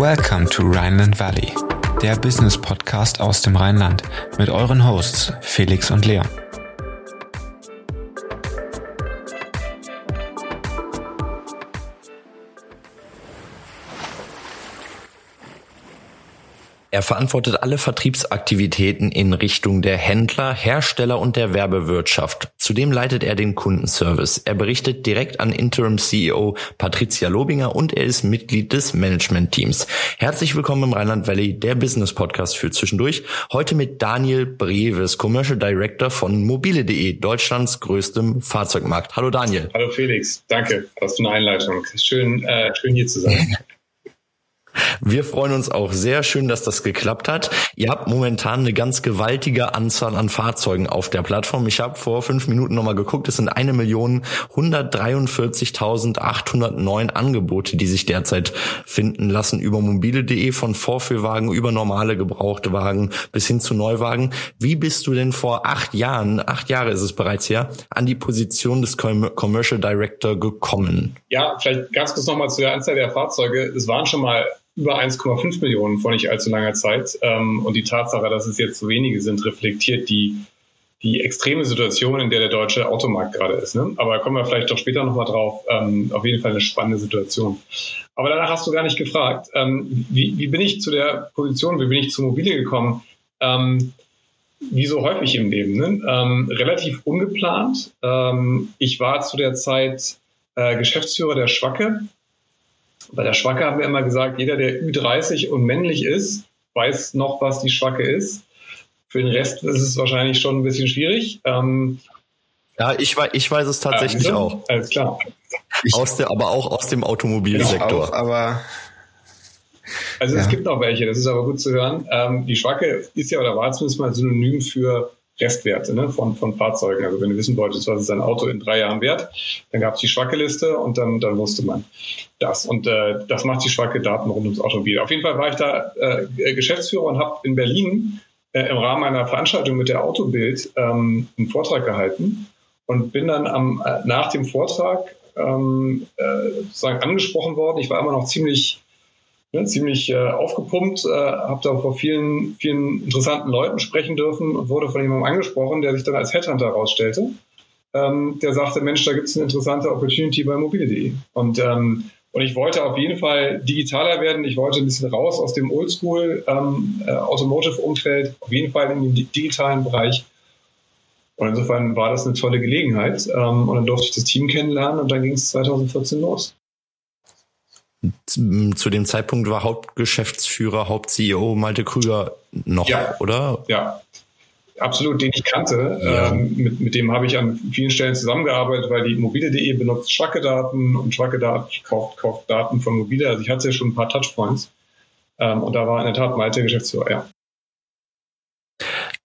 Welcome to Rhineland Valley, der Business-Podcast aus dem Rheinland mit euren Hosts Felix und Leon. Er verantwortet alle Vertriebsaktivitäten in Richtung der Händler, Hersteller und der Werbewirtschaft. Zudem leitet er den Kundenservice. Er berichtet direkt an Interim-CEO Patricia Lobinger und er ist Mitglied des Management-Teams. Herzlich willkommen im Rhineland Valley, der Business-Podcast für zwischendurch. Heute mit Daniel Breves, Commercial Director von mobile.de, Deutschlands größtem Fahrzeugmarkt. Hallo Daniel. Hallo Felix, danke. Was für eine Einleitung. Schön hier zu sein. Wir freuen uns auch sehr, schön, dass das geklappt hat. Ihr habt momentan eine ganz gewaltige Anzahl an Fahrzeugen auf der Plattform. Ich habe vor 5 Minuten nochmal geguckt, es sind 1.143.809 Angebote, die sich derzeit finden lassen über mobile.de, von Vorführwagen über normale gebrauchte Wagen bis hin zu Neuwagen. Wie bist du denn vor 8 Jahren, 8 Jahre ist es bereits her, an die Position des Commercial Director gekommen? Ja, vielleicht ganz kurz nochmal zu der Anzahl der Fahrzeuge. Es waren schon mal über 1,5 Millionen vor nicht allzu langer Zeit. Und die Tatsache, dass es jetzt so wenige sind, reflektiert die extreme Situation, in der der deutsche Automarkt gerade ist. Ne? Aber da kommen wir vielleicht doch später nochmal drauf. Auf jeden Fall eine spannende Situation. Aber danach hast du gar nicht gefragt. Wie bin ich zu der Position, wie bin ich zu mobile gekommen? Wie so häufig im Leben. Ne? Relativ ungeplant. Ich war zu der Zeit Geschäftsführer der Schwacke. Bei der Schwacke haben wir immer gesagt, jeder, der Ü30 und männlich ist, weiß noch, was die Schwacke ist. Für den Rest ist es wahrscheinlich schon ein bisschen schwierig. Ja, ich weiß es tatsächlich auch. Alles klar. Aber auch aus dem Automobilsektor. Auch, aber also ja. Es gibt noch welche, das ist aber gut zu hören. Die Schwacke ist ja oder war zumindest mal synonym für Restwerte, ne, von Fahrzeugen. Also wenn du wissen wolltest, was ist ein Auto in 3 Jahren wert, dann gab es die Schwacke-Liste und dann wusste man das. Und das macht die Schwacke, Daten rund ums Automobil. Auf jeden Fall war ich da Geschäftsführer und habe in Berlin im Rahmen einer Veranstaltung mit der Autobild einen Vortrag gehalten und bin dann nach dem Vortrag sozusagen angesprochen worden. Ich war immer noch ziemlich aufgepumpt, habe da vor vielen, vielen interessanten Leuten sprechen dürfen und wurde von jemandem angesprochen, der sich dann als Headhunter herausstellte, der sagte, Mensch, da gibt es eine interessante Opportunity bei mobile.de. Und ich wollte auf jeden Fall digitaler werden, ich wollte ein bisschen raus aus dem Oldschool Automotive-Umfeld, auf jeden Fall in den digitalen Bereich. Und insofern war das eine tolle Gelegenheit. Und dann durfte ich das Team kennenlernen und dann ging es 2014 los. Zu dem Zeitpunkt war Hauptgeschäftsführer, Haupt-CEO Malte Krüger noch, ja, oder? Ja, absolut, den ich kannte. Ja. Mit dem habe ich an vielen Stellen zusammengearbeitet, weil die mobile.de benutzt Schwacke-Daten und Schwacke-Daten kauft Daten von mobile. Also ich hatte ja schon ein paar Touchpoints. Und da war in der Tat Malte Geschäftsführer, ja.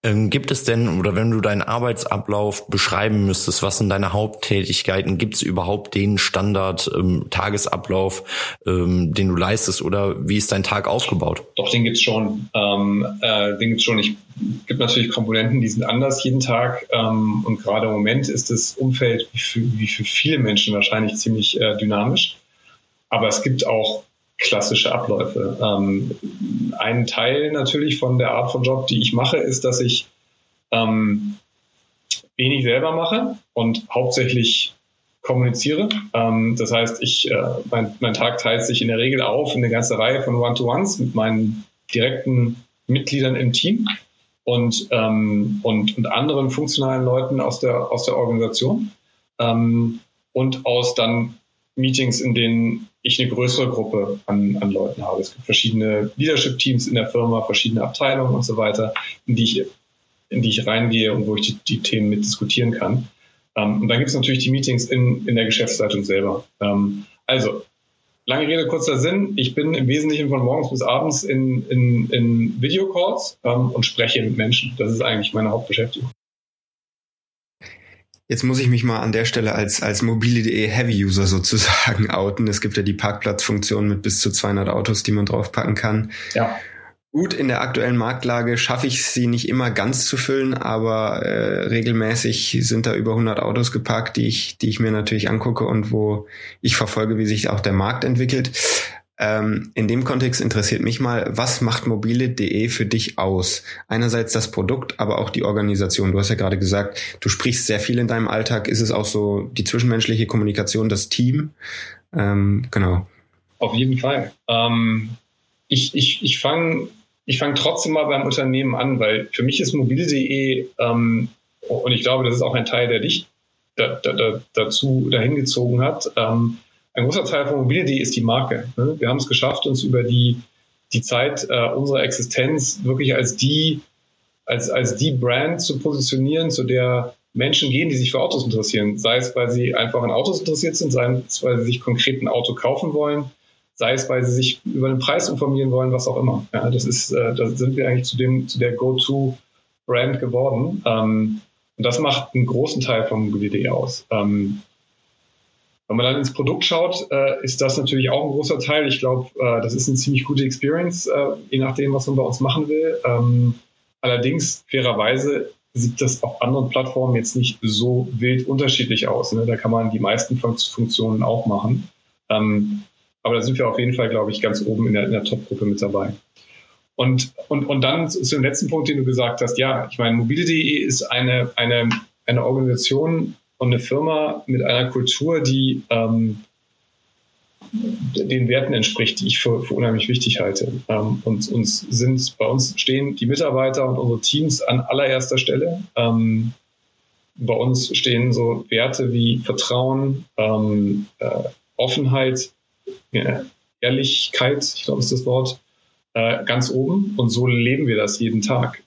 Gibt es denn, oder wenn du deinen Arbeitsablauf beschreiben müsstest, was sind deine Haupttätigkeiten? Gibt es überhaupt den Standard-Tagesablauf, den du leistest? Oder wie ist dein Tag aufgebaut? Doch, den gibt's schon. Es gibt natürlich Komponenten, die sind anders jeden Tag. Und gerade im Moment ist das Umfeld wie für viele Menschen wahrscheinlich ziemlich dynamisch. Aber es gibt auch klassische Abläufe. Ein Teil natürlich von der Art von Job, die ich mache, ist, dass ich wenig selber mache und hauptsächlich kommuniziere. Das heißt, mein Tag teilt sich in der Regel auf in eine ganze Reihe von One-to-Ones mit meinen direkten Mitgliedern im Team und anderen funktionalen Leuten aus der Organisation und aus dann Meetings, in denen ich eine größere Gruppe an Leuten habe. Es gibt verschiedene Leadership-Teams in der Firma, verschiedene Abteilungen und so weiter, in die ich reingehe und wo ich die Themen mit diskutieren kann. Und dann gibt es natürlich die Meetings in der Geschäftsleitung selber. Also, lange Rede, kurzer Sinn. Ich bin im Wesentlichen von morgens bis abends in Videocalls und spreche mit Menschen. Das ist eigentlich meine Hauptbeschäftigung. Jetzt muss ich mich mal an der Stelle als mobile.de Heavy-User sozusagen outen. Es gibt ja die Parkplatzfunktion mit bis zu 200 Autos, die man draufpacken kann. Ja. Gut, in der aktuellen Marktlage schaffe ich sie nicht immer ganz zu füllen, aber regelmäßig sind da über 100 Autos geparkt, die ich mir natürlich angucke und wo ich verfolge, wie sich auch der Markt entwickelt. In dem Kontext interessiert mich mal, was macht mobile.de für dich aus? Einerseits das Produkt, aber auch die Organisation. Du hast ja gerade gesagt, du sprichst sehr viel in deinem Alltag. Ist es auch so die zwischenmenschliche Kommunikation, das Team? Genau. Auf jeden Fall. Ich fange trotzdem mal beim Unternehmen an, weil für mich ist mobile.de, und ich glaube, das ist auch ein Teil, der dich dahin gezogen hat, ein großer Teil von mobile.de ist die Marke. Wir haben es geschafft, uns über die Zeit unserer Existenz wirklich als die Brand zu positionieren, zu der Menschen gehen, die sich für Autos interessieren. Sei es, weil sie einfach an Autos interessiert sind, sei es, weil sie sich konkret ein Auto kaufen wollen, sei es, weil sie sich über den Preis informieren wollen, was auch immer. Ja, das ist, da sind wir eigentlich zu der Go-To-Brand geworden. Und das macht einen großen Teil von mobile.de aus. Wenn man dann ins Produkt schaut, ist das natürlich auch ein großer Teil. Ich glaube, das ist eine ziemlich gute Experience, je nachdem, was man bei uns machen will. Allerdings, fairerweise, sieht das auf anderen Plattformen jetzt nicht so wild unterschiedlich aus. Ne? Da kann man die meisten Funktionen auch machen. Aber da sind wir auf jeden Fall, glaube ich, ganz oben in der Top-Gruppe mit dabei. Und dann zu dem letzten Punkt, den du gesagt hast. Ja, ich meine, mobile.de ist eine Organisation, eine Firma mit einer Kultur, die den Werten entspricht, die ich für unheimlich wichtig halte. Bei uns stehen die Mitarbeiter und unsere Teams an allererster Stelle. Bei uns stehen so Werte wie Vertrauen, Offenheit, Ehrlichkeit, ich glaube, ist das Wort, ganz oben. Und so leben wir das jeden Tag.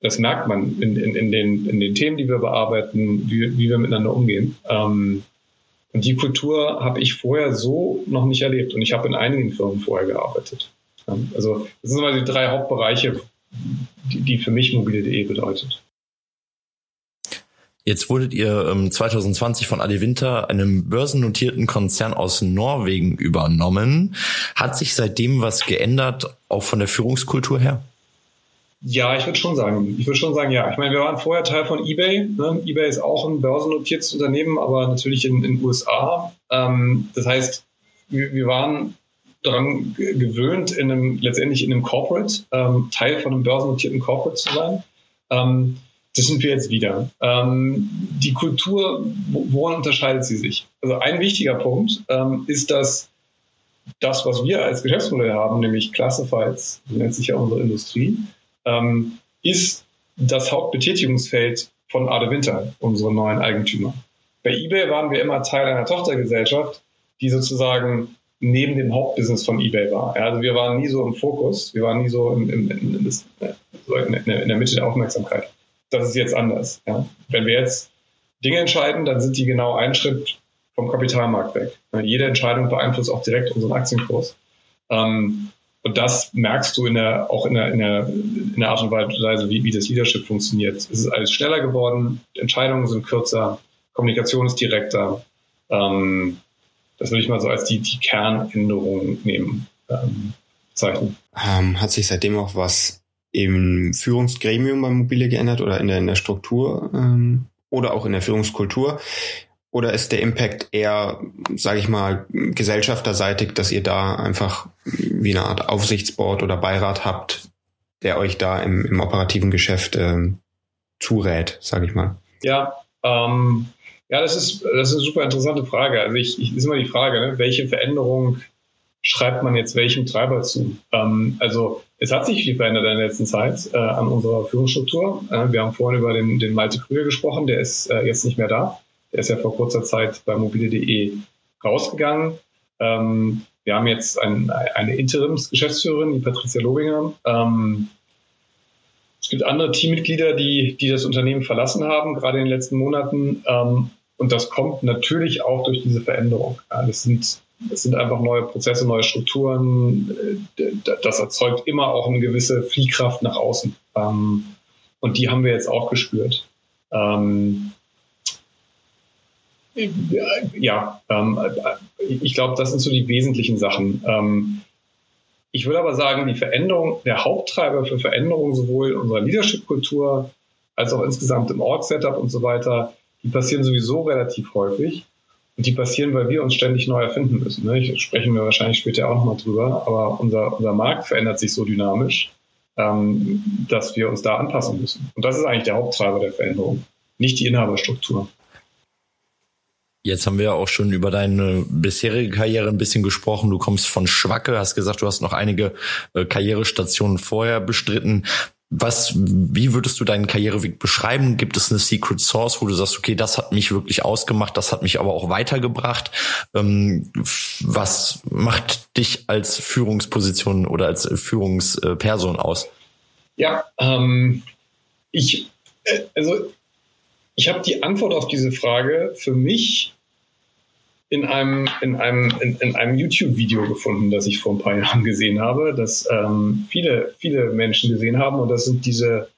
Das merkt man in den Themen, die wir bearbeiten, wie wir miteinander umgehen. Und die Kultur habe ich vorher so noch nicht erlebt. Und ich habe in einigen Firmen vorher gearbeitet. Also das sind mal die drei Hauptbereiche, die für mich mobile.de bedeutet. Jetzt wurdet ihr 2020 von Adevinta, einem börsennotierten Konzern aus Norwegen, übernommen. Hat sich seitdem was geändert, auch von der Führungskultur her? Ja, ich würde schon sagen, ja. Ich meine, wir waren vorher Teil von eBay. Ne? eBay ist auch ein börsennotiertes Unternehmen, aber natürlich in den USA. Das heißt, wir waren daran gewöhnt, letztendlich in einem Corporate, Teil von einem börsennotierten Corporate zu sein. Das sind wir jetzt wieder. Die Kultur, woran unterscheidet sie sich? Also ein wichtiger Punkt ist, dass das, was wir als Geschäftsmodell haben, nämlich Classifieds, nennt sich ja unsere Industrie, ist das Hauptbetätigungsfeld von Adevinta, unserem neuen Eigentümer. Bei eBay waren wir immer Teil einer Tochtergesellschaft, die sozusagen neben dem Hauptbusiness von eBay war. Also wir waren nie so im Fokus, wir waren nie so in der Mitte der Aufmerksamkeit. Das ist jetzt anders. Ja. Wenn wir jetzt Dinge entscheiden, dann sind die genau einen Schritt vom Kapitalmarkt weg. Jede Entscheidung beeinflusst auch direkt unseren Aktienkurs. Und das merkst du in der Art und Weise, wie das Leadership funktioniert. Es ist alles schneller geworden, Entscheidungen sind kürzer, Kommunikation ist direkter. Das würde ich mal so als die Kernänderung bezeichnen. Hat sich seitdem auch was im Führungsgremium bei mobile.de geändert oder in der Struktur oder auch in der Führungskultur? Oder ist der Impact eher, sage ich mal, gesellschafterseitig, dass ihr da einfach wie eine Art Aufsichtsboard oder Beirat habt, der euch da im operativen Geschäft zurät, sage ich mal? Ja, das ist eine super interessante Frage. Also ist immer die Frage, ne, welche Veränderung schreibt man jetzt welchem Treiber zu? Also es hat sich viel verändert in der letzten Zeit an unserer Führungsstruktur. Wir haben vorhin über den Malte Krüger gesprochen, der ist jetzt nicht mehr da. Der ist ja vor kurzer Zeit bei mobile.de rausgegangen. Wir haben jetzt eine Interimsgeschäftsführerin, die Patricia Lobinger. Es gibt andere Teammitglieder, die das Unternehmen verlassen haben, gerade in den letzten Monaten. Und das kommt natürlich auch durch diese Veränderung. Ja, das sind einfach neue Prozesse, neue Strukturen. Das erzeugt immer auch eine gewisse Fliehkraft nach außen. Und die haben wir jetzt auch gespürt. Ich glaube, das sind so die wesentlichen Sachen. Ich würde aber sagen, die Veränderung, der Haupttreiber für Veränderungen sowohl in unserer Leadership-Kultur als auch insgesamt im Org-Setup und so weiter, die passieren sowieso relativ häufig. die passieren, weil wir uns ständig neu erfinden müssen. Ne? Sprechen wir wahrscheinlich später auch nochmal drüber, aber unser Markt verändert sich so dynamisch, dass wir uns da anpassen müssen. Und das ist eigentlich der Haupttreiber der Veränderung, nicht die Inhaberstruktur. Jetzt haben wir ja auch schon über deine bisherige Karriere ein bisschen gesprochen. Du kommst von Schwacke, hast gesagt, du hast noch einige Karrierestationen vorher bestritten. Wie würdest du deinen Karriereweg beschreiben? Gibt es eine Secret Source, wo du sagst, okay, das hat mich wirklich ausgemacht, das hat mich aber auch weitergebracht? Was macht dich als Führungsposition oder als Führungsperson aus? Ja, ich habe die Antwort auf diese Frage für mich in einem YouTube-Video gefunden, das ich vor ein paar Jahren gesehen habe, das viele Menschen gesehen haben. Und das sind diese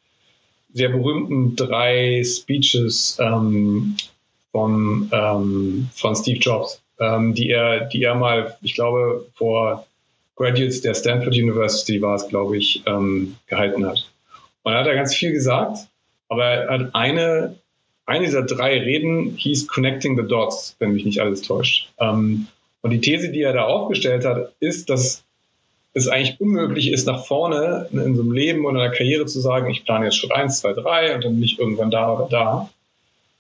sehr berühmten 3 Speeches von Steve Jobs, die er mal, ich glaube, vor Graduates der Stanford University war es, glaube ich, gehalten hat. Und da hat er ganz viel gesagt, aber er hat eine dieser 3 Reden hieß Connecting the Dots, wenn mich nicht alles täuscht. Und die These, die er da aufgestellt hat, ist, dass es eigentlich unmöglich ist, nach vorne in so einem Leben oder einer Karriere zu sagen, ich plane jetzt Schritt 1, 2, 3 und dann bin ich irgendwann da oder da.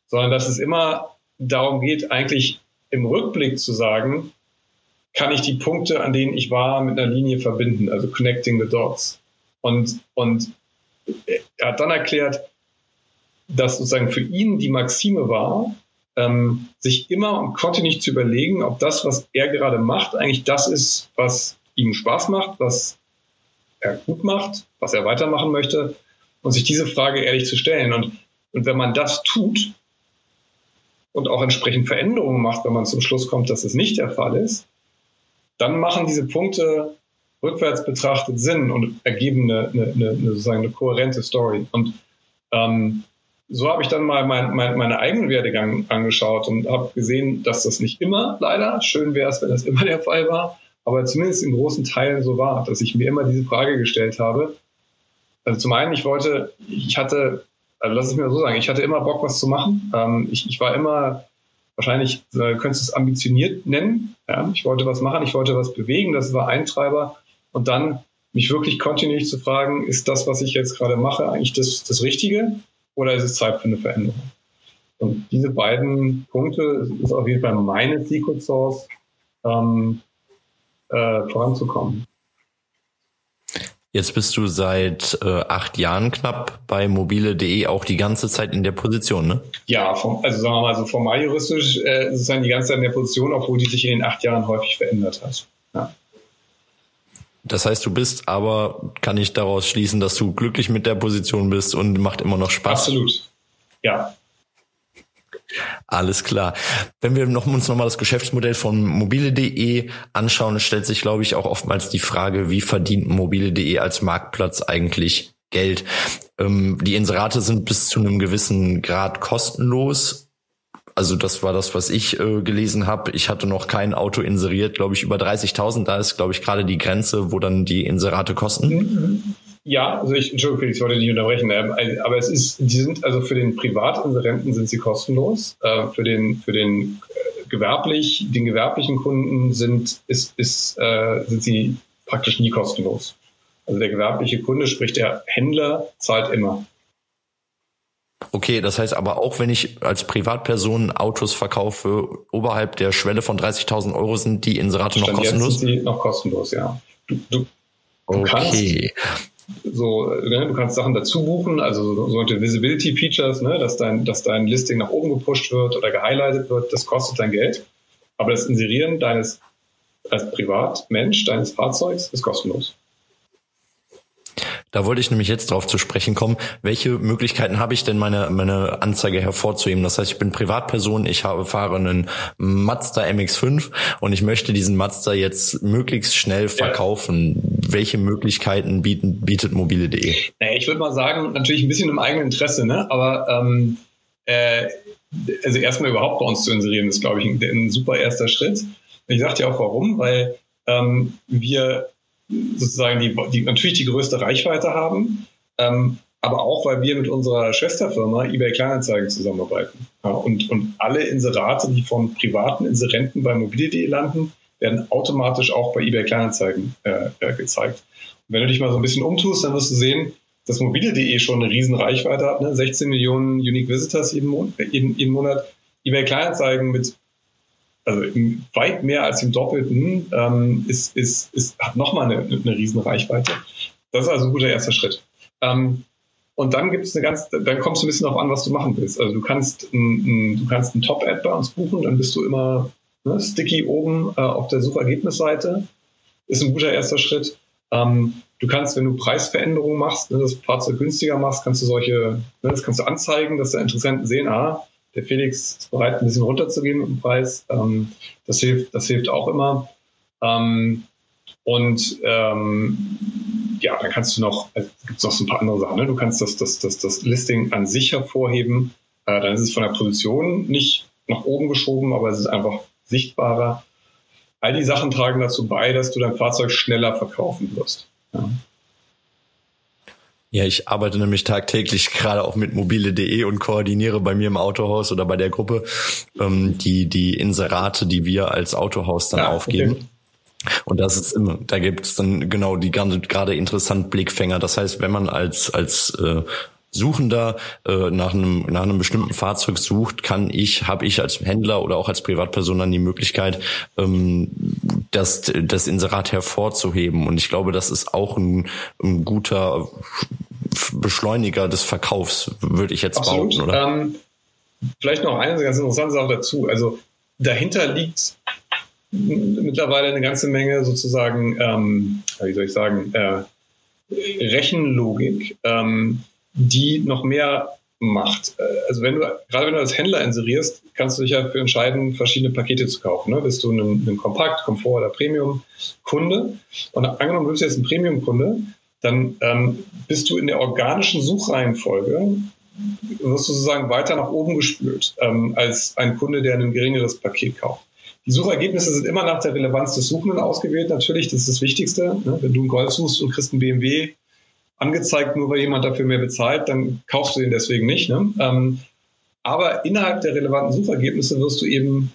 Sondern dass es immer darum geht, eigentlich im Rückblick zu sagen, kann ich die Punkte, an denen ich war, mit einer Linie verbinden, also Connecting the Dots. Und er hat dann erklärt, dass sozusagen für ihn die Maxime war, sich immer und kontinuierlich zu überlegen, ob das, was er gerade macht, eigentlich das ist, was ihm Spaß macht, was er gut macht, was er weitermachen möchte, und sich diese Frage ehrlich zu stellen. Und wenn man das tut und auch entsprechend Veränderungen macht, wenn man zum Schluss kommt, dass es nicht der Fall ist, dann machen diese Punkte rückwärts betrachtet Sinn und ergeben sozusagen eine kohärente Story. Und so habe ich dann mal meine eigenen Werdegang angeschaut und habe gesehen, dass das nicht immer, leider, schön wäre es, wenn das immer der Fall war, aber zumindest in großen Teilen so war, dass ich mir immer diese Frage gestellt habe. Also zum einen, ich hatte immer Bock, was zu machen. Ich war immer, wahrscheinlich könntest du es ambitioniert nennen. Ja? Ich wollte was machen, ich wollte was bewegen, das war ein Treiber. Und dann mich wirklich kontinuierlich zu fragen, ist das, was ich jetzt gerade mache, eigentlich das Richtige? Oder ist es Zeit für eine Veränderung? Und diese beiden Punkte ist auf jeden Fall meine Secret Source, voranzukommen. Jetzt bist du seit 8 Jahren knapp bei mobile.de auch die ganze Zeit in der Position, ne? Ja, also sagen wir mal so formal juristisch ist es dann die ganze Zeit in der Position, obwohl die sich in den 8 Jahren häufig verändert hat. Ja. Das heißt, du bist aber, kann ich daraus schließen, dass du glücklich mit der Position bist und macht immer noch Spaß? Absolut, ja. Alles klar. Wenn wir uns nochmal das Geschäftsmodell von mobile.de anschauen, stellt sich, glaube ich, auch oftmals die Frage, wie verdient mobile.de als Marktplatz eigentlich Geld? Die Inserate sind bis zu einem gewissen Grad kostenlos. Also das war das, was ich gelesen habe. Ich hatte noch kein Auto inseriert, glaube ich, über 30.000. Da ist, glaube ich, gerade die Grenze, wo dann die Inserate kosten. Ja, also ich wollte dich unterbrechen. Aber die sind für den Privatinserenten sind sie kostenlos. Für den gewerblichen Kunden sind sie praktisch nie kostenlos. Also der gewerbliche Kunde, sprich der Händler, zahlt immer. Okay, das heißt aber auch, wenn ich als Privatperson Autos verkaufe, oberhalb der Schwelle von 30.000 Euro sind die Inserate noch kostenlos? Sind die noch kostenlos, ja. Du kannst Sachen dazu buchen, also sogenannte Visibility Features, ne, dass dein Listing nach oben gepusht wird oder gehighlightet wird, das kostet dein Geld. Aber das Inserieren deines, als Privatmensch, deines Fahrzeugs ist kostenlos. Da wollte ich nämlich jetzt drauf zu sprechen kommen. Welche Möglichkeiten habe ich denn, meine Anzeige hervorzuheben? Das heißt, ich bin Privatperson, fahre einen Mazda MX-5 und ich möchte diesen Mazda jetzt möglichst schnell verkaufen. Ja. Welche Möglichkeiten bietet mobile.de? Naja, ich würde mal sagen, natürlich ein bisschen im eigenen Interesse, ne? Aber also erstmal überhaupt bei uns zu inserieren, ist, glaube ich, ein super erster Schritt. Ich sage dir auch warum, weil wir sozusagen die natürlich die größte Reichweite haben, aber auch, weil wir mit unserer Schwesterfirma eBay Kleinanzeigen zusammenarbeiten. Ja, und alle Inserate, die von privaten Inserenten bei mobile.de landen, werden automatisch auch bei eBay Kleinanzeigen gezeigt. Und wenn du dich mal so ein bisschen umtust, dann wirst du sehen, dass mobile.de schon eine riesen Reichweite hat, ne? 16 Millionen Unique Visitors jeden Monat. eBay Kleinanzeigen mit weit mehr als im Doppelten hat nochmal eine riesen Reichweite. Das ist also ein guter erster Schritt. Und dann gibt's dann kommst du ein bisschen darauf an, was du machen willst. Also du kannst einen Top-Ad bei uns buchen, dann bist du immer sticky oben auf der Suchergebnisseite. Ist ein guter erster Schritt. Du kannst, wenn du Preisveränderungen machst, das Fahrzeug günstiger machst, kannst du das kannst du anzeigen, dass der Interessenten sehen, der Felix ist bereit, ein bisschen runterzugehen mit dem Preis. Das hilft auch immer. Dann kannst du noch so ein paar andere Sachen. Ne? Du kannst das Listing an sich hervorheben. Dann ist es von der Position nicht nach oben geschoben, aber es ist einfach sichtbarer. All die Sachen tragen dazu bei, dass du dein Fahrzeug schneller verkaufen wirst. Ja. Ja, ich arbeite nämlich tagtäglich gerade auch mit mobile.de und koordiniere bei mir im Autohaus oder bei der Gruppe die Inserate, die wir als Autohaus dann aufgeben. Okay. Und das ist immer, da gibt es dann genau die gerade interessant Blickfänger. Das heißt, wenn man als Suchender nach einem bestimmten Fahrzeug sucht, habe ich als Händler oder auch als Privatperson dann die Möglichkeit, das Inserat hervorzuheben. Und ich glaube, das ist auch ein guter Beschleuniger des Verkaufs, würde ich jetzt behaupten, oder? Vielleicht noch eine ganz interessante Sache dazu. Also dahinter liegt mittlerweile eine ganze Menge sozusagen, Rechenlogik, die noch mehr macht. Also wenn du als Händler inserierst, kannst du dich ja dafür entscheiden, verschiedene Pakete zu kaufen. Ne? Bist du ein Kompakt-, Komfort- oder Premium-Kunde? Und angenommen, du bist jetzt ein Premium-Kunde, dann bist du in der organischen Suchreihenfolge, wirst du sozusagen weiter nach oben gespült, als ein Kunde, der ein geringeres Paket kauft. Die Suchergebnisse sind immer nach der Relevanz des Suchenden ausgewählt, natürlich, das ist das Wichtigste. Ne? Wenn du einen Golf suchst und kriegst einen BMW angezeigt, nur weil jemand dafür mehr bezahlt, dann kaufst du den deswegen nicht. Ne? Aber innerhalb der relevanten Suchergebnisse wirst du eben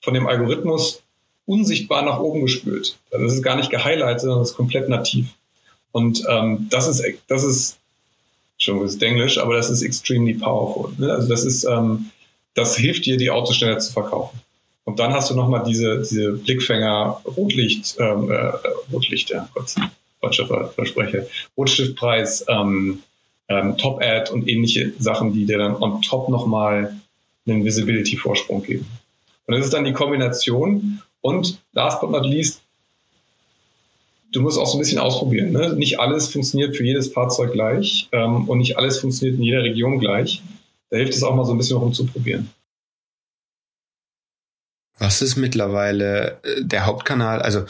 von dem Algorithmus unsichtbar nach oben gespült. Also das ist gar nicht gehighlightet, sondern das ist komplett nativ. Und das ist schon das ist Englisch, aber das ist extremely powerful. Ne? Also das hilft dir, die Autos schneller zu verkaufen. Und dann hast du nochmal diese Blickfänger, Rotlicht, ja, Gott, Verspreche, Rotstiftpreis, Top-Ad und ähnliche Sachen, die dir dann on top nochmal einen Visibility-Vorsprung geben. Und das ist dann die Kombination. Und last but not least, du musst auch so ein bisschen ausprobieren. Ne? Nicht alles funktioniert für jedes Fahrzeug gleich, und nicht alles funktioniert in jeder Region gleich. Da hilft es auch mal so ein bisschen rumzuprobieren. Was ist mittlerweile der Hauptkanal? Also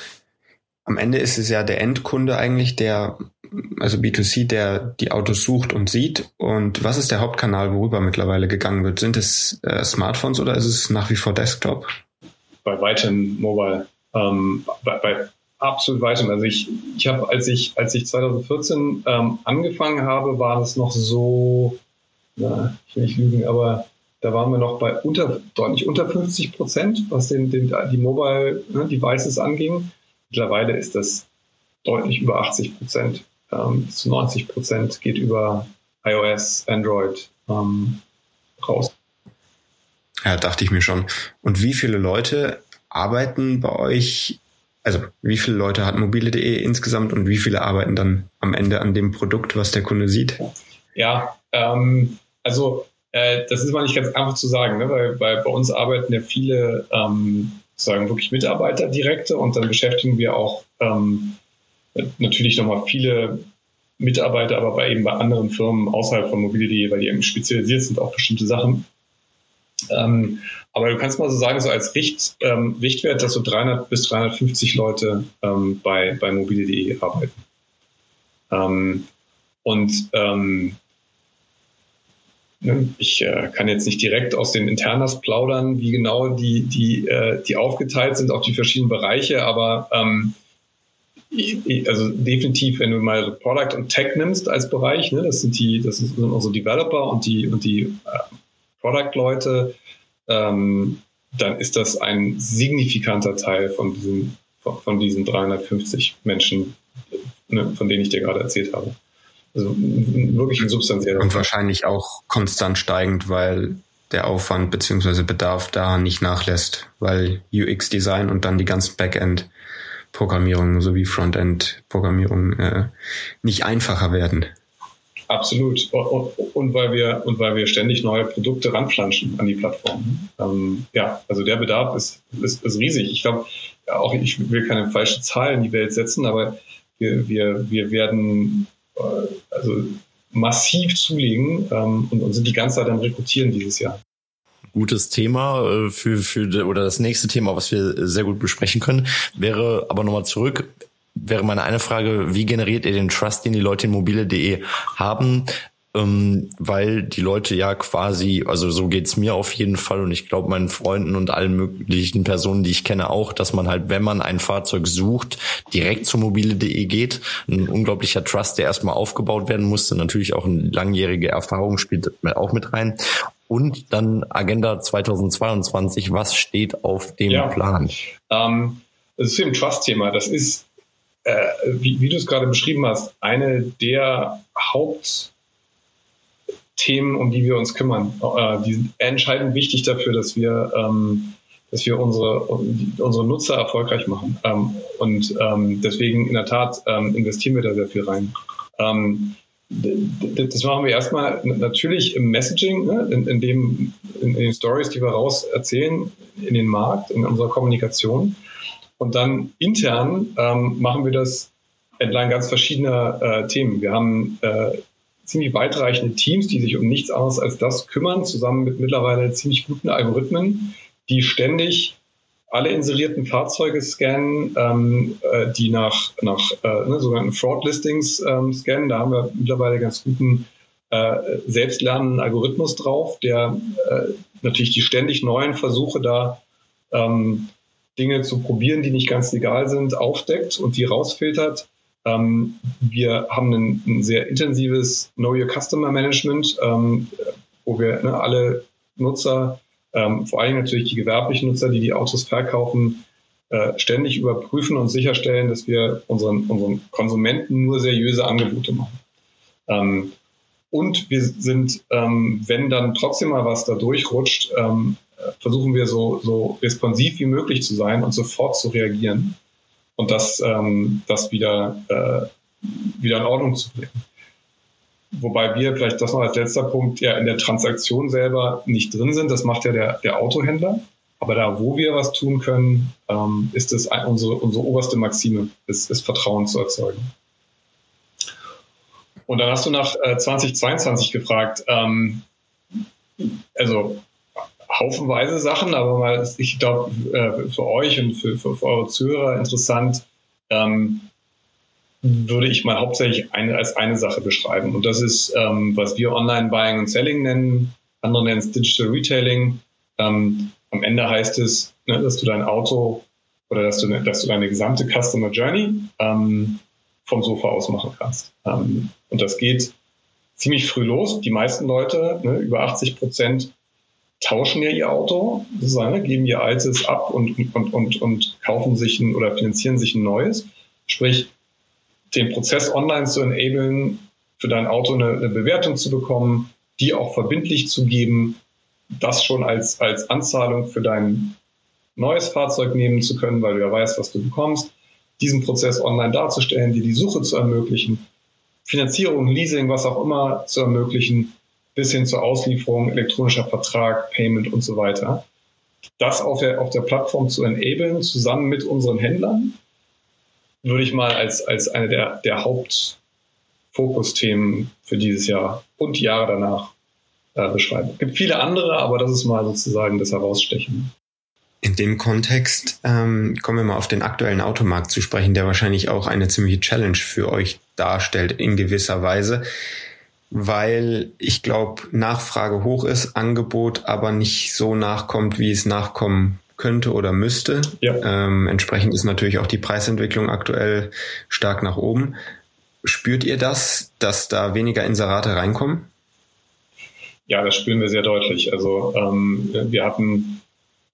am Ende ist es ja der Endkunde eigentlich, also B2C, der die Autos sucht und sieht. Und was ist der Hauptkanal, worüber mittlerweile gegangen wird? Sind es Smartphones oder ist es nach wie vor Desktop? Bei weitem Mobile. Bei absolut weitem. Also ich habe, als ich 2014 angefangen habe, war das noch so, ich will nicht lügen, aber da waren wir noch bei deutlich unter 50%, was die Mobile-Devices anging. Mittlerweile ist das deutlich über 80%. Bis zu 90% geht über iOS, Android raus. Ja, dachte ich mir schon. Und wie viele Leute arbeiten bei euch? Also wie viele Leute hat mobile.de insgesamt und wie viele arbeiten dann am Ende an dem Produkt, was der Kunde sieht? Ja, das ist mal nicht ganz einfach zu sagen, ne? weil bei uns arbeiten ja viele sozusagen wirklich Mitarbeiter direkte und dann beschäftigen wir auch natürlich nochmal viele Mitarbeiter, aber bei anderen Firmen außerhalb von mobile.de, weil die eben spezialisiert sind auf bestimmte Sachen. Aber du kannst mal so sagen, so als Richtwert, dass so 300 bis 350 Leute bei mobile.de arbeiten. Ich kann jetzt nicht direkt aus den Internas plaudern, wie genau die aufgeteilt sind auf die verschiedenen Bereiche, aber Also definitiv, wenn du mal Product und Tech nimmst als Bereich, ne, das sind unsere Developer und die Product-Leute, dann ist das ein signifikanter Teil von diesen 350 Menschen, ne, von denen ich dir gerade erzählt habe. Also wirklich ein substanzieller. Und wahrscheinlich auch konstant steigend, weil der Aufwand bzw. Bedarf da nicht nachlässt, weil UX-Design und dann die ganzen Backend-Programmierung sowie Frontend-Programmierung nicht einfacher werden. Absolut. Und weil wir ständig neue Produkte ranflanschen an die Plattform. Also der Bedarf ist riesig. Ich glaube, auch ich will keine falschen Zahlen in die Welt setzen, aber wir werden also massiv zulegen und sind die ganze Zeit am Rekrutieren dieses Jahr. Gutes Thema oder das nächste Thema, was wir sehr gut besprechen können, wäre aber nochmal zurück. Wäre meine eine Frage, wie generiert ihr den Trust, den die Leute in mobile.de haben? Weil die Leute ja quasi, also so geht's mir auf jeden Fall und ich glaube meinen Freunden und allen möglichen Personen, die ich kenne auch, dass man halt, wenn man ein Fahrzeug sucht, direkt zu mobile.de geht. Ein unglaublicher Trust, der erstmal aufgebaut werden musste. Natürlich auch eine langjährige Erfahrung spielt auch mit rein. Und dann Agenda 2022, was steht auf dem Plan? Das ist für ein Trust-Thema. Das ist, wie du es gerade beschrieben hast, eine der Hauptthemen, um die wir uns kümmern. Die sind entscheidend wichtig dafür, dass wir unsere Nutzer erfolgreich machen. Und deswegen in der Tat investieren wir da sehr viel rein. Das machen wir erstmal natürlich im Messaging, ne? in den Stories, die wir raus erzählen, in den Markt, in unserer Kommunikation. Und dann intern machen wir das entlang ganz verschiedener Themen. Wir haben ziemlich weitreichende Teams, die sich um nichts anderes als das kümmern, zusammen mit mittlerweile ziemlich guten Algorithmen, die ständig alle inserierten Fahrzeuge scannen, die nach sogenannten Fraud-Listings scannen. Da haben wir mittlerweile ganz guten selbstlernenden Algorithmus drauf, der natürlich die ständig neuen Versuche da Dinge zu probieren, die nicht ganz legal sind, aufdeckt und die rausfiltert. Wir haben ein sehr intensives Know-Your-Customer-Management, wo wir alle Nutzer, vor allem natürlich die gewerblichen Nutzer, die Autos verkaufen, ständig überprüfen und sicherstellen, dass wir unseren Konsumenten nur seriöse Angebote machen. Und wir sind, wenn dann trotzdem mal was da durchrutscht, versuchen wir so responsiv wie möglich zu sein und sofort zu reagieren und das wieder in Ordnung zu bringen. Wobei wir vielleicht das noch als letzter Punkt ja in der Transaktion selber nicht drin sind. Das macht ja der Autohändler. Aber da, wo wir was tun können, ist es unsere oberste Maxime, ist Vertrauen zu erzeugen. Und dann hast du nach 2022 gefragt. Also haufenweise Sachen, aber mal, ich glaube, für euch und für eure Zuhörer interessant, würde ich mal hauptsächlich als eine Sache beschreiben. Und das ist, was wir Online-Buying und Selling nennen, andere nennen es Digital Retailing. Am Ende heißt es, ne, dass du dein Auto oder dass du deine gesamte Customer Journey vom Sofa aus machen kannst. Und das geht ziemlich früh los. Die meisten Leute, ne, über 80%, tauschen ja ihr Auto, sozusagen, geben ihr altes ab und kaufen sich oder finanzieren sich ein neues. Sprich, den Prozess online zu enablen, für dein Auto eine Bewertung zu bekommen, die auch verbindlich zu geben, das schon als Anzahlung für dein neues Fahrzeug nehmen zu können, weil du ja weißt, was du bekommst, diesen Prozess online darzustellen, dir die Suche zu ermöglichen, Finanzierung, Leasing, was auch immer zu ermöglichen, bis hin zur Auslieferung, elektronischer Vertrag, Payment und so weiter. Das auf der Plattform zu enablen, zusammen mit unseren Händlern, würde ich mal als eine der Hauptfokusthemen für dieses Jahr und die Jahre danach beschreiben. Es gibt viele andere, aber das ist mal sozusagen das Herausstechen. In dem Kontext kommen wir mal auf den aktuellen Automarkt zu sprechen, der wahrscheinlich auch eine ziemliche Challenge für euch darstellt in gewisser Weise. Weil ich glaube, Nachfrage hoch ist, Angebot aber nicht so nachkommt, wie es nachkommen könnte oder müsste. Ja. Entsprechend ist natürlich auch die Preisentwicklung aktuell stark nach oben. Spürt ihr das, dass da weniger Inserate reinkommen? Ja, das spüren wir sehr deutlich. Also wir hatten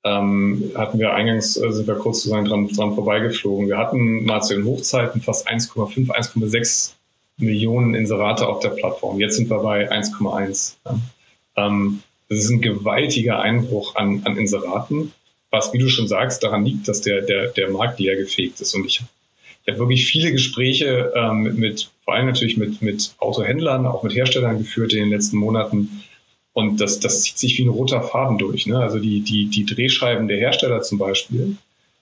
wir eingangs, sind wir kurz zu sagen, dran vorbeigeflogen. Wir hatten mal zu den Hochzeiten fast 1,5, 1,6 Millionen Inserate auf der Plattform. Jetzt sind wir bei 1,1. Ja. Das ist ein gewaltiger Einbruch an Inseraten, was, wie du schon sagst, daran liegt, dass der Markt leer gefegt ist. Und ich habe wirklich viele Gespräche vor allem natürlich mit Autohändlern, auch mit Herstellern geführt in den letzten Monaten. Und das zieht sich wie ein roter Faden durch. Ne? Also die Drehscheiben der Hersteller zum Beispiel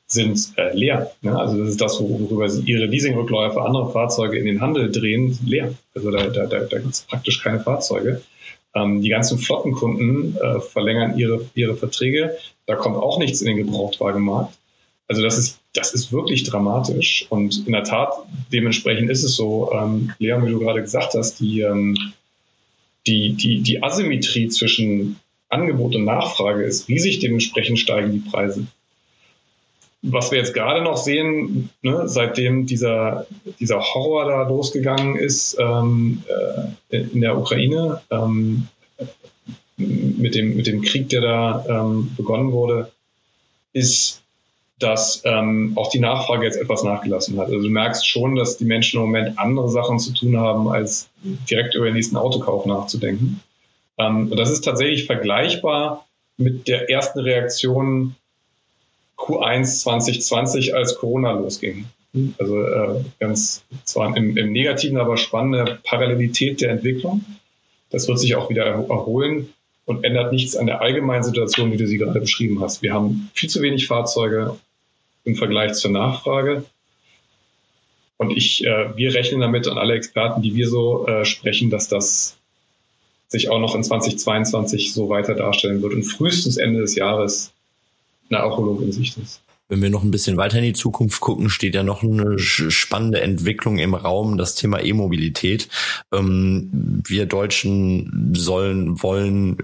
sind leer. Ne? Also das ist das, worüber sie ihre Leasingrückläufe, andere Fahrzeuge in den Handel drehen, leer. Also da gibt es praktisch keine Fahrzeuge. Die ganzen Flottenkunden verlängern ihre Verträge. Da kommt auch nichts in den Gebrauchtwagenmarkt. Also das ist wirklich dramatisch. Und in der Tat, dementsprechend ist es so, Leon, wie du gerade gesagt hast, die Asymmetrie zwischen Angebot und Nachfrage ist riesig, dementsprechend steigen die Preise. Was wir jetzt gerade noch sehen, ne, seitdem dieser Horror da losgegangen ist in der Ukraine, mit dem Krieg, der da begonnen wurde, ist, dass auch die Nachfrage jetzt etwas nachgelassen hat. Also du merkst schon, dass die Menschen im Moment andere Sachen zu tun haben, als direkt über den nächsten Autokauf nachzudenken. Und das ist tatsächlich vergleichbar mit der ersten Reaktion Q1 2020, als Corona losging. Also ganz zwar im Negativen, aber spannende Parallelität der Entwicklung. Das wird sich auch wieder erholen. Und ändert nichts an der allgemeinen Situation, wie du sie gerade beschrieben hast. Wir haben viel zu wenig Fahrzeuge im Vergleich zur Nachfrage. Und wir rechnen damit, und alle Experten, die wir so sprechen, dass das sich auch noch in 2022 so weiter darstellen wird und frühestens Ende des Jahres eine Erholung in Sicht ist. Wenn wir noch ein bisschen weiter in die Zukunft gucken, steht ja noch eine spannende Entwicklung im Raum, das Thema E-Mobilität. Wir Deutschen wollen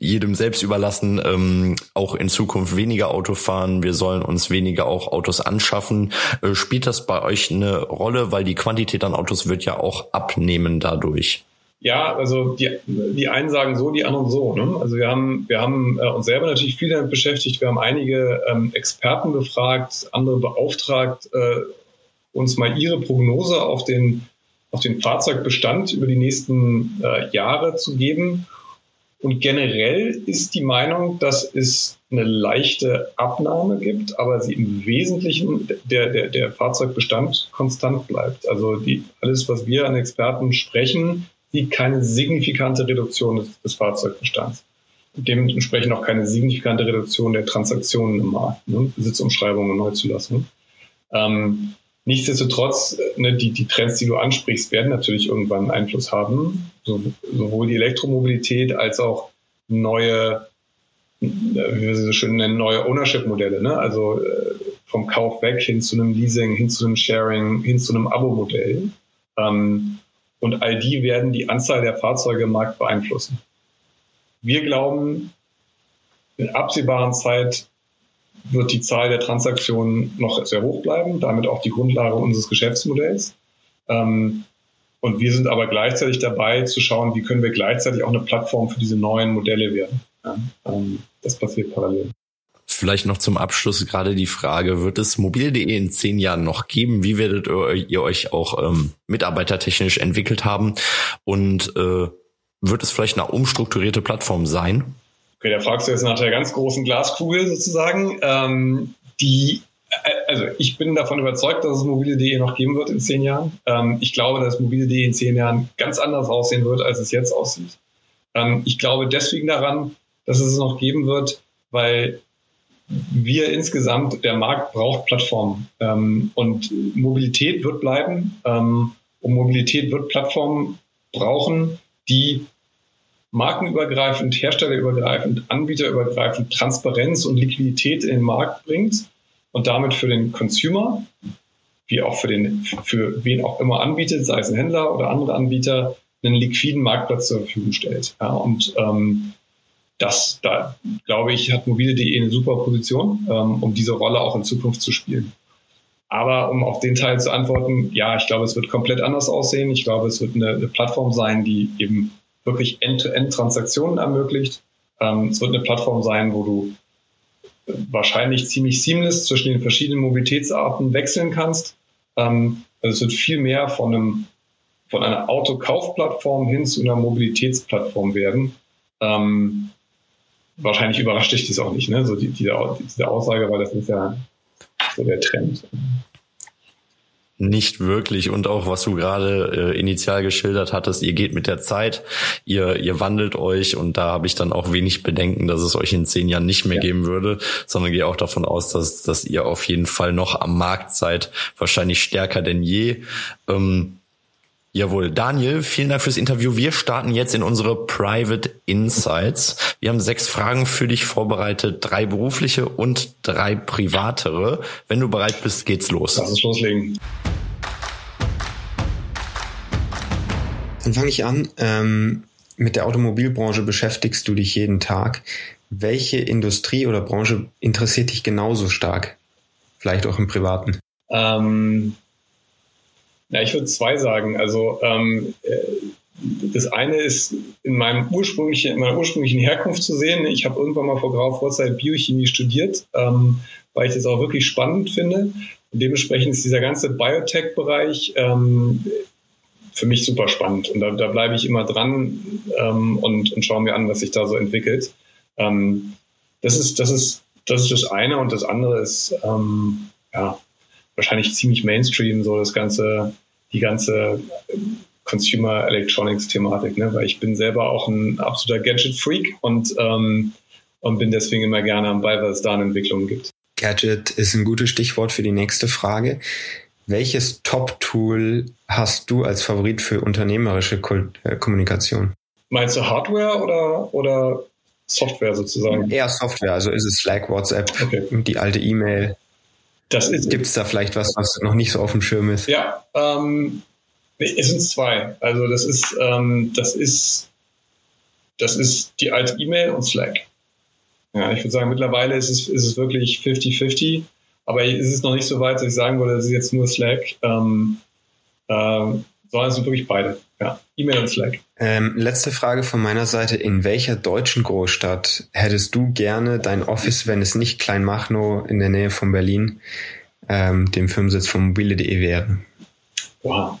jedem selbst überlassen, auch in Zukunft weniger Auto fahren. Wir sollen uns weniger auch Autos anschaffen. Spielt das bei euch eine Rolle? Weil die Quantität an Autos wird ja auch abnehmen dadurch. Ja, also die einen sagen so, die anderen so. Ne? Also wir haben uns selber natürlich viel damit beschäftigt. Wir haben einige Experten befragt, andere beauftragt, uns mal ihre Prognose auf den Fahrzeugbestand über die nächsten Jahre zu geben. Und generell ist die Meinung, dass es eine leichte Abnahme gibt, aber sie im Wesentlichen der Fahrzeugbestand konstant bleibt. Also alles, was wir an Experten sprechen, die keine signifikante Reduktion des Fahrzeugbestands. Dementsprechend auch keine signifikante Reduktion der Transaktionen im Markt, ne? Besitzumschreibungen neu zu lassen. Nichtsdestotrotz, ne, die Trends, die du ansprichst, werden natürlich irgendwann einen Einfluss haben. Sowohl die Elektromobilität als auch neue, wie wir sie so schön nennen, neue Ownership-Modelle. Ne? Also vom Kauf weg hin zu einem Leasing, hin zu einem Sharing, hin zu einem Abo-Modell. Und all die werden die Anzahl der Fahrzeuge im Markt beeinflussen. Wir glauben, in absehbarer Zeit wird die Zahl der Transaktionen noch sehr hoch bleiben, damit auch die Grundlage unseres Geschäftsmodells. Und wir sind aber gleichzeitig dabei zu schauen, wie können wir gleichzeitig auch eine Plattform für diese neuen Modelle werden. Das passiert parallel. Vielleicht noch zum Abschluss gerade die Frage, wird es mobile.de in 10 Jahren noch geben? Wie werdet ihr euch auch mitarbeitertechnisch entwickelt haben? Und wird es vielleicht eine umstrukturierte Plattform sein? Okay, da fragst du jetzt nach der ganz großen Glaskugel sozusagen. Also ich bin davon überzeugt, dass es mobile.de noch geben wird in 10 Jahren. Ich glaube, dass mobile.de in 10 Jahren ganz anders aussehen wird, als es jetzt aussieht. Ich glaube deswegen daran, dass es noch geben wird, weil wir insgesamt, der Markt braucht Plattformen und Mobilität wird bleiben und Mobilität wird Plattformen brauchen, die markenübergreifend, herstellerübergreifend, anbieterübergreifend Transparenz und Liquidität in den Markt bringt und damit für den Consumer, wie auch für wen auch immer anbietet, sei es ein Händler oder andere Anbieter, einen liquiden Marktplatz zur Verfügung stellt. Ja, und da glaube ich, hat mobile.de eine super Position, um diese Rolle auch in Zukunft zu spielen. Aber um auf den Teil zu antworten, ja, ich glaube, es wird komplett anders aussehen. Ich glaube, es wird eine Plattform sein, die eben wirklich End-to-End-Transaktionen ermöglicht. Es wird eine Plattform sein, wo du wahrscheinlich ziemlich seamless zwischen den verschiedenen Mobilitätsarten wechseln kannst. Also es wird viel mehr von einer Autokaufplattform hin zu einer Mobilitätsplattform werden. Wahrscheinlich überrascht dich das auch nicht, ne? So diese Aussage, weil das ist ja so der Trend. Nicht wirklich. Und auch, was du gerade initial geschildert hattest, ihr geht mit der Zeit, ihr wandelt euch, und da habe ich dann auch wenig Bedenken, dass es euch in 10 Jahren nicht mehr geben würde, sondern gehe auch davon aus, dass ihr auf jeden Fall noch am Markt seid, wahrscheinlich stärker denn je. Jawohl, Daniel, vielen Dank fürs Interview. Wir starten jetzt in unsere Private Insights. Wir haben 6 Fragen für dich vorbereitet, 3 berufliche und 3 privatere. Wenn du bereit bist, geht's los. Lass uns loslegen. Dann fange ich an. Mit der Automobilbranche beschäftigst du dich jeden Tag. Welche Industrie oder Branche interessiert dich genauso stark? Vielleicht auch im Privaten. Ja, ich würde 2 sagen. Also das eine ist in meiner ursprünglichen Herkunft zu sehen. Ich habe irgendwann mal vor grauer Vorzeit Biochemie studiert, weil ich das auch wirklich spannend finde. Und dementsprechend ist dieser ganze Biotech-Bereich für mich super spannend. Und da bleibe ich immer dran und schaue mir an, was sich da so entwickelt. Das ist das eine. Und das andere ist wahrscheinlich ziemlich Mainstream, so die ganze Consumer Electronics Thematik, ne? Weil ich bin selber auch ein absoluter Gadget Freak und bin deswegen immer gerne am Ball, was es da an Entwicklungen gibt. Gadget ist ein gutes Stichwort für die nächste Frage. Welches Top-Tool hast du als Favorit für unternehmerische Kommunikation? Meinst du Hardware oder Software sozusagen? Eher Software, also ist es Slack, WhatsApp, okay. Die alte E-Mail. Gibt es da vielleicht was noch nicht so auf dem Schirm ist? Ja, es sind 2. Also das ist die alte E-Mail und Slack. Ja, ich würde sagen, mittlerweile ist es wirklich 50-50, aber es ist noch nicht so weit, dass ich sagen würde, das ist jetzt nur Slack, sondern es sind wirklich beide. Ja, E-Mail und Slack. Letzte Frage von meiner Seite. In welcher deutschen Großstadt hättest du gerne dein Office, wenn es nicht Kleinmachnow in der Nähe von Berlin, dem Firmensitz von mobile.de wäre? Wow.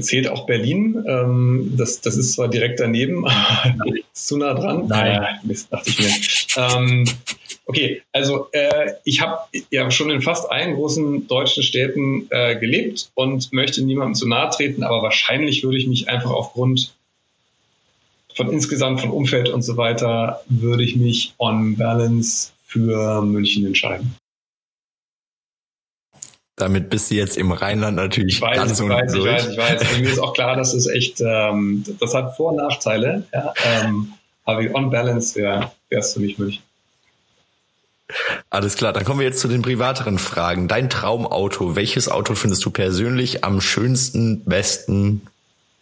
Zählt auch Berlin. Das ist zwar direkt daneben, aber zu nah dran. Nein, Mist, dachte ich mir. Okay, also ich habe ja schon in fast allen großen deutschen Städten gelebt und möchte niemandem zu nahe treten, aber wahrscheinlich würde ich mich einfach aufgrund von Umfeld und so weiter, würde ich mich on balance für München entscheiden. Damit bist du jetzt im Rheinland natürlich ganz unten durch. Ich weiß. Mir ist auch klar, dass es echt, das hat Vor- und Nachteile. Ja, aber on balance wär's für mich München. Alles klar, dann kommen wir jetzt zu den privateren Fragen. Dein Traumauto, welches Auto findest du persönlich am schönsten, besten?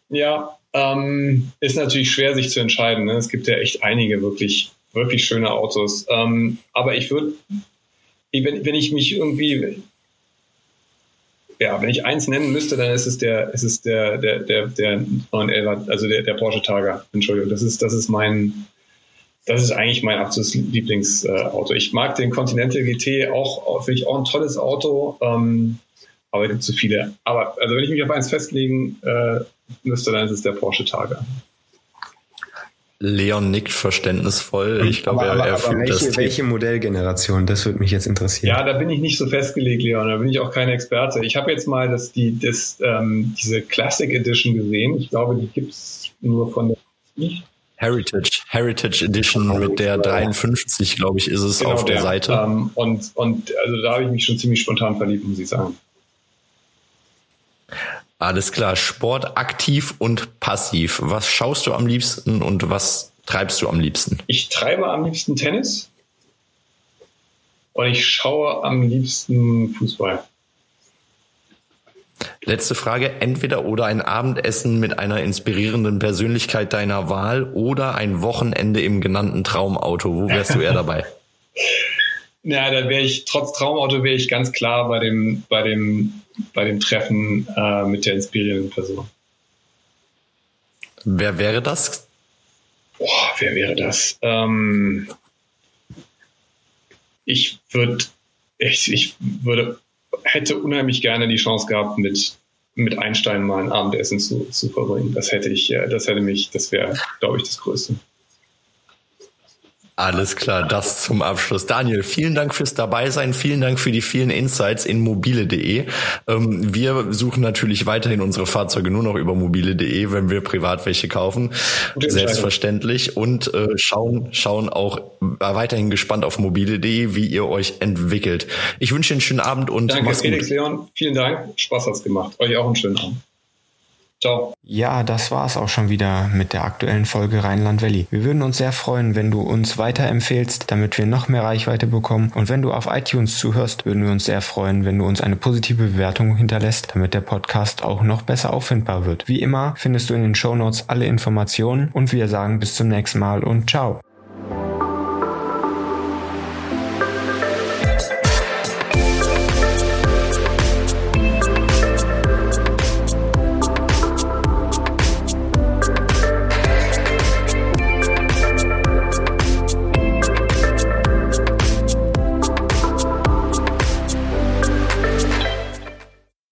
Ja, ist natürlich schwer, sich zu entscheiden. Ne? Es gibt ja echt einige wirklich, wirklich schöne Autos. Aber ich würde, wenn ich mich irgendwie, wenn ich eins nennen müsste, dann ist es der 911, also der Porsche Targa. Entschuldigung, das ist eigentlich mein absolutes Lieblingsauto. Ich mag den Continental GT auch, finde ich auch ein tolles Auto, aber es gibt zu viele. Aber also wenn ich mich auf eins festlegen müsste, dann ist es der Porsche Targa. Leon nickt verständnisvoll. Ich glaube, er fühlt das. Welche Modellgeneration? Das würde mich jetzt interessieren. Ja, da bin ich nicht so festgelegt, Leon. Da bin ich auch kein Experte. Ich habe jetzt mal diese Classic Edition gesehen. Ich glaube, die gibt es nur von der Heritage Edition mit der 53, glaube ich, ist es genau auf der Seite. Und also da habe ich mich schon ziemlich spontan verliebt, muss ich sagen. Alles klar. Sport aktiv und passiv. Was schaust du am liebsten und was treibst du am liebsten? Ich treibe am liebsten Tennis und ich schaue am liebsten Fußball. Letzte Frage, entweder oder ein Abendessen mit einer inspirierenden Persönlichkeit deiner Wahl oder ein Wochenende im genannten Traumauto. Wo wärst du eher dabei? Ja, da wäre ich, trotz Traumauto wäre ich ganz klar bei dem Treffen mit der inspirierenden Person. Wer wäre das? Boah, wer wäre das? Ich hätte unheimlich gerne die Chance gehabt, mit Einstein mal ein Abendessen zu verbringen. Das wäre, glaube ich, das Größte. Alles klar, das zum Abschluss. Daniel, vielen Dank fürs Dabeisein, vielen Dank für die vielen Insights in mobile.de. Wir suchen natürlich weiterhin unsere Fahrzeuge nur noch über mobile.de, wenn wir privat welche kaufen, selbstverständlich. Und schauen auch weiterhin gespannt auf mobile.de, wie ihr euch entwickelt. Ich wünsche Ihnen einen schönen Abend und mach's gut. Danke, Felix, Leon, vielen Dank, Spaß hat's gemacht. Euch auch einen schönen Abend. Ciao. Ja, das war's auch schon wieder mit der aktuellen Folge Rhineland Valley. Wir würden uns sehr freuen, wenn du uns weiterempfehlst, damit wir noch mehr Reichweite bekommen. Und wenn du auf iTunes zuhörst, würden wir uns sehr freuen, wenn du uns eine positive Bewertung hinterlässt, damit der Podcast auch noch besser auffindbar wird. Wie immer findest du in den Shownotes alle Informationen und wir sagen bis zum nächsten Mal und ciao.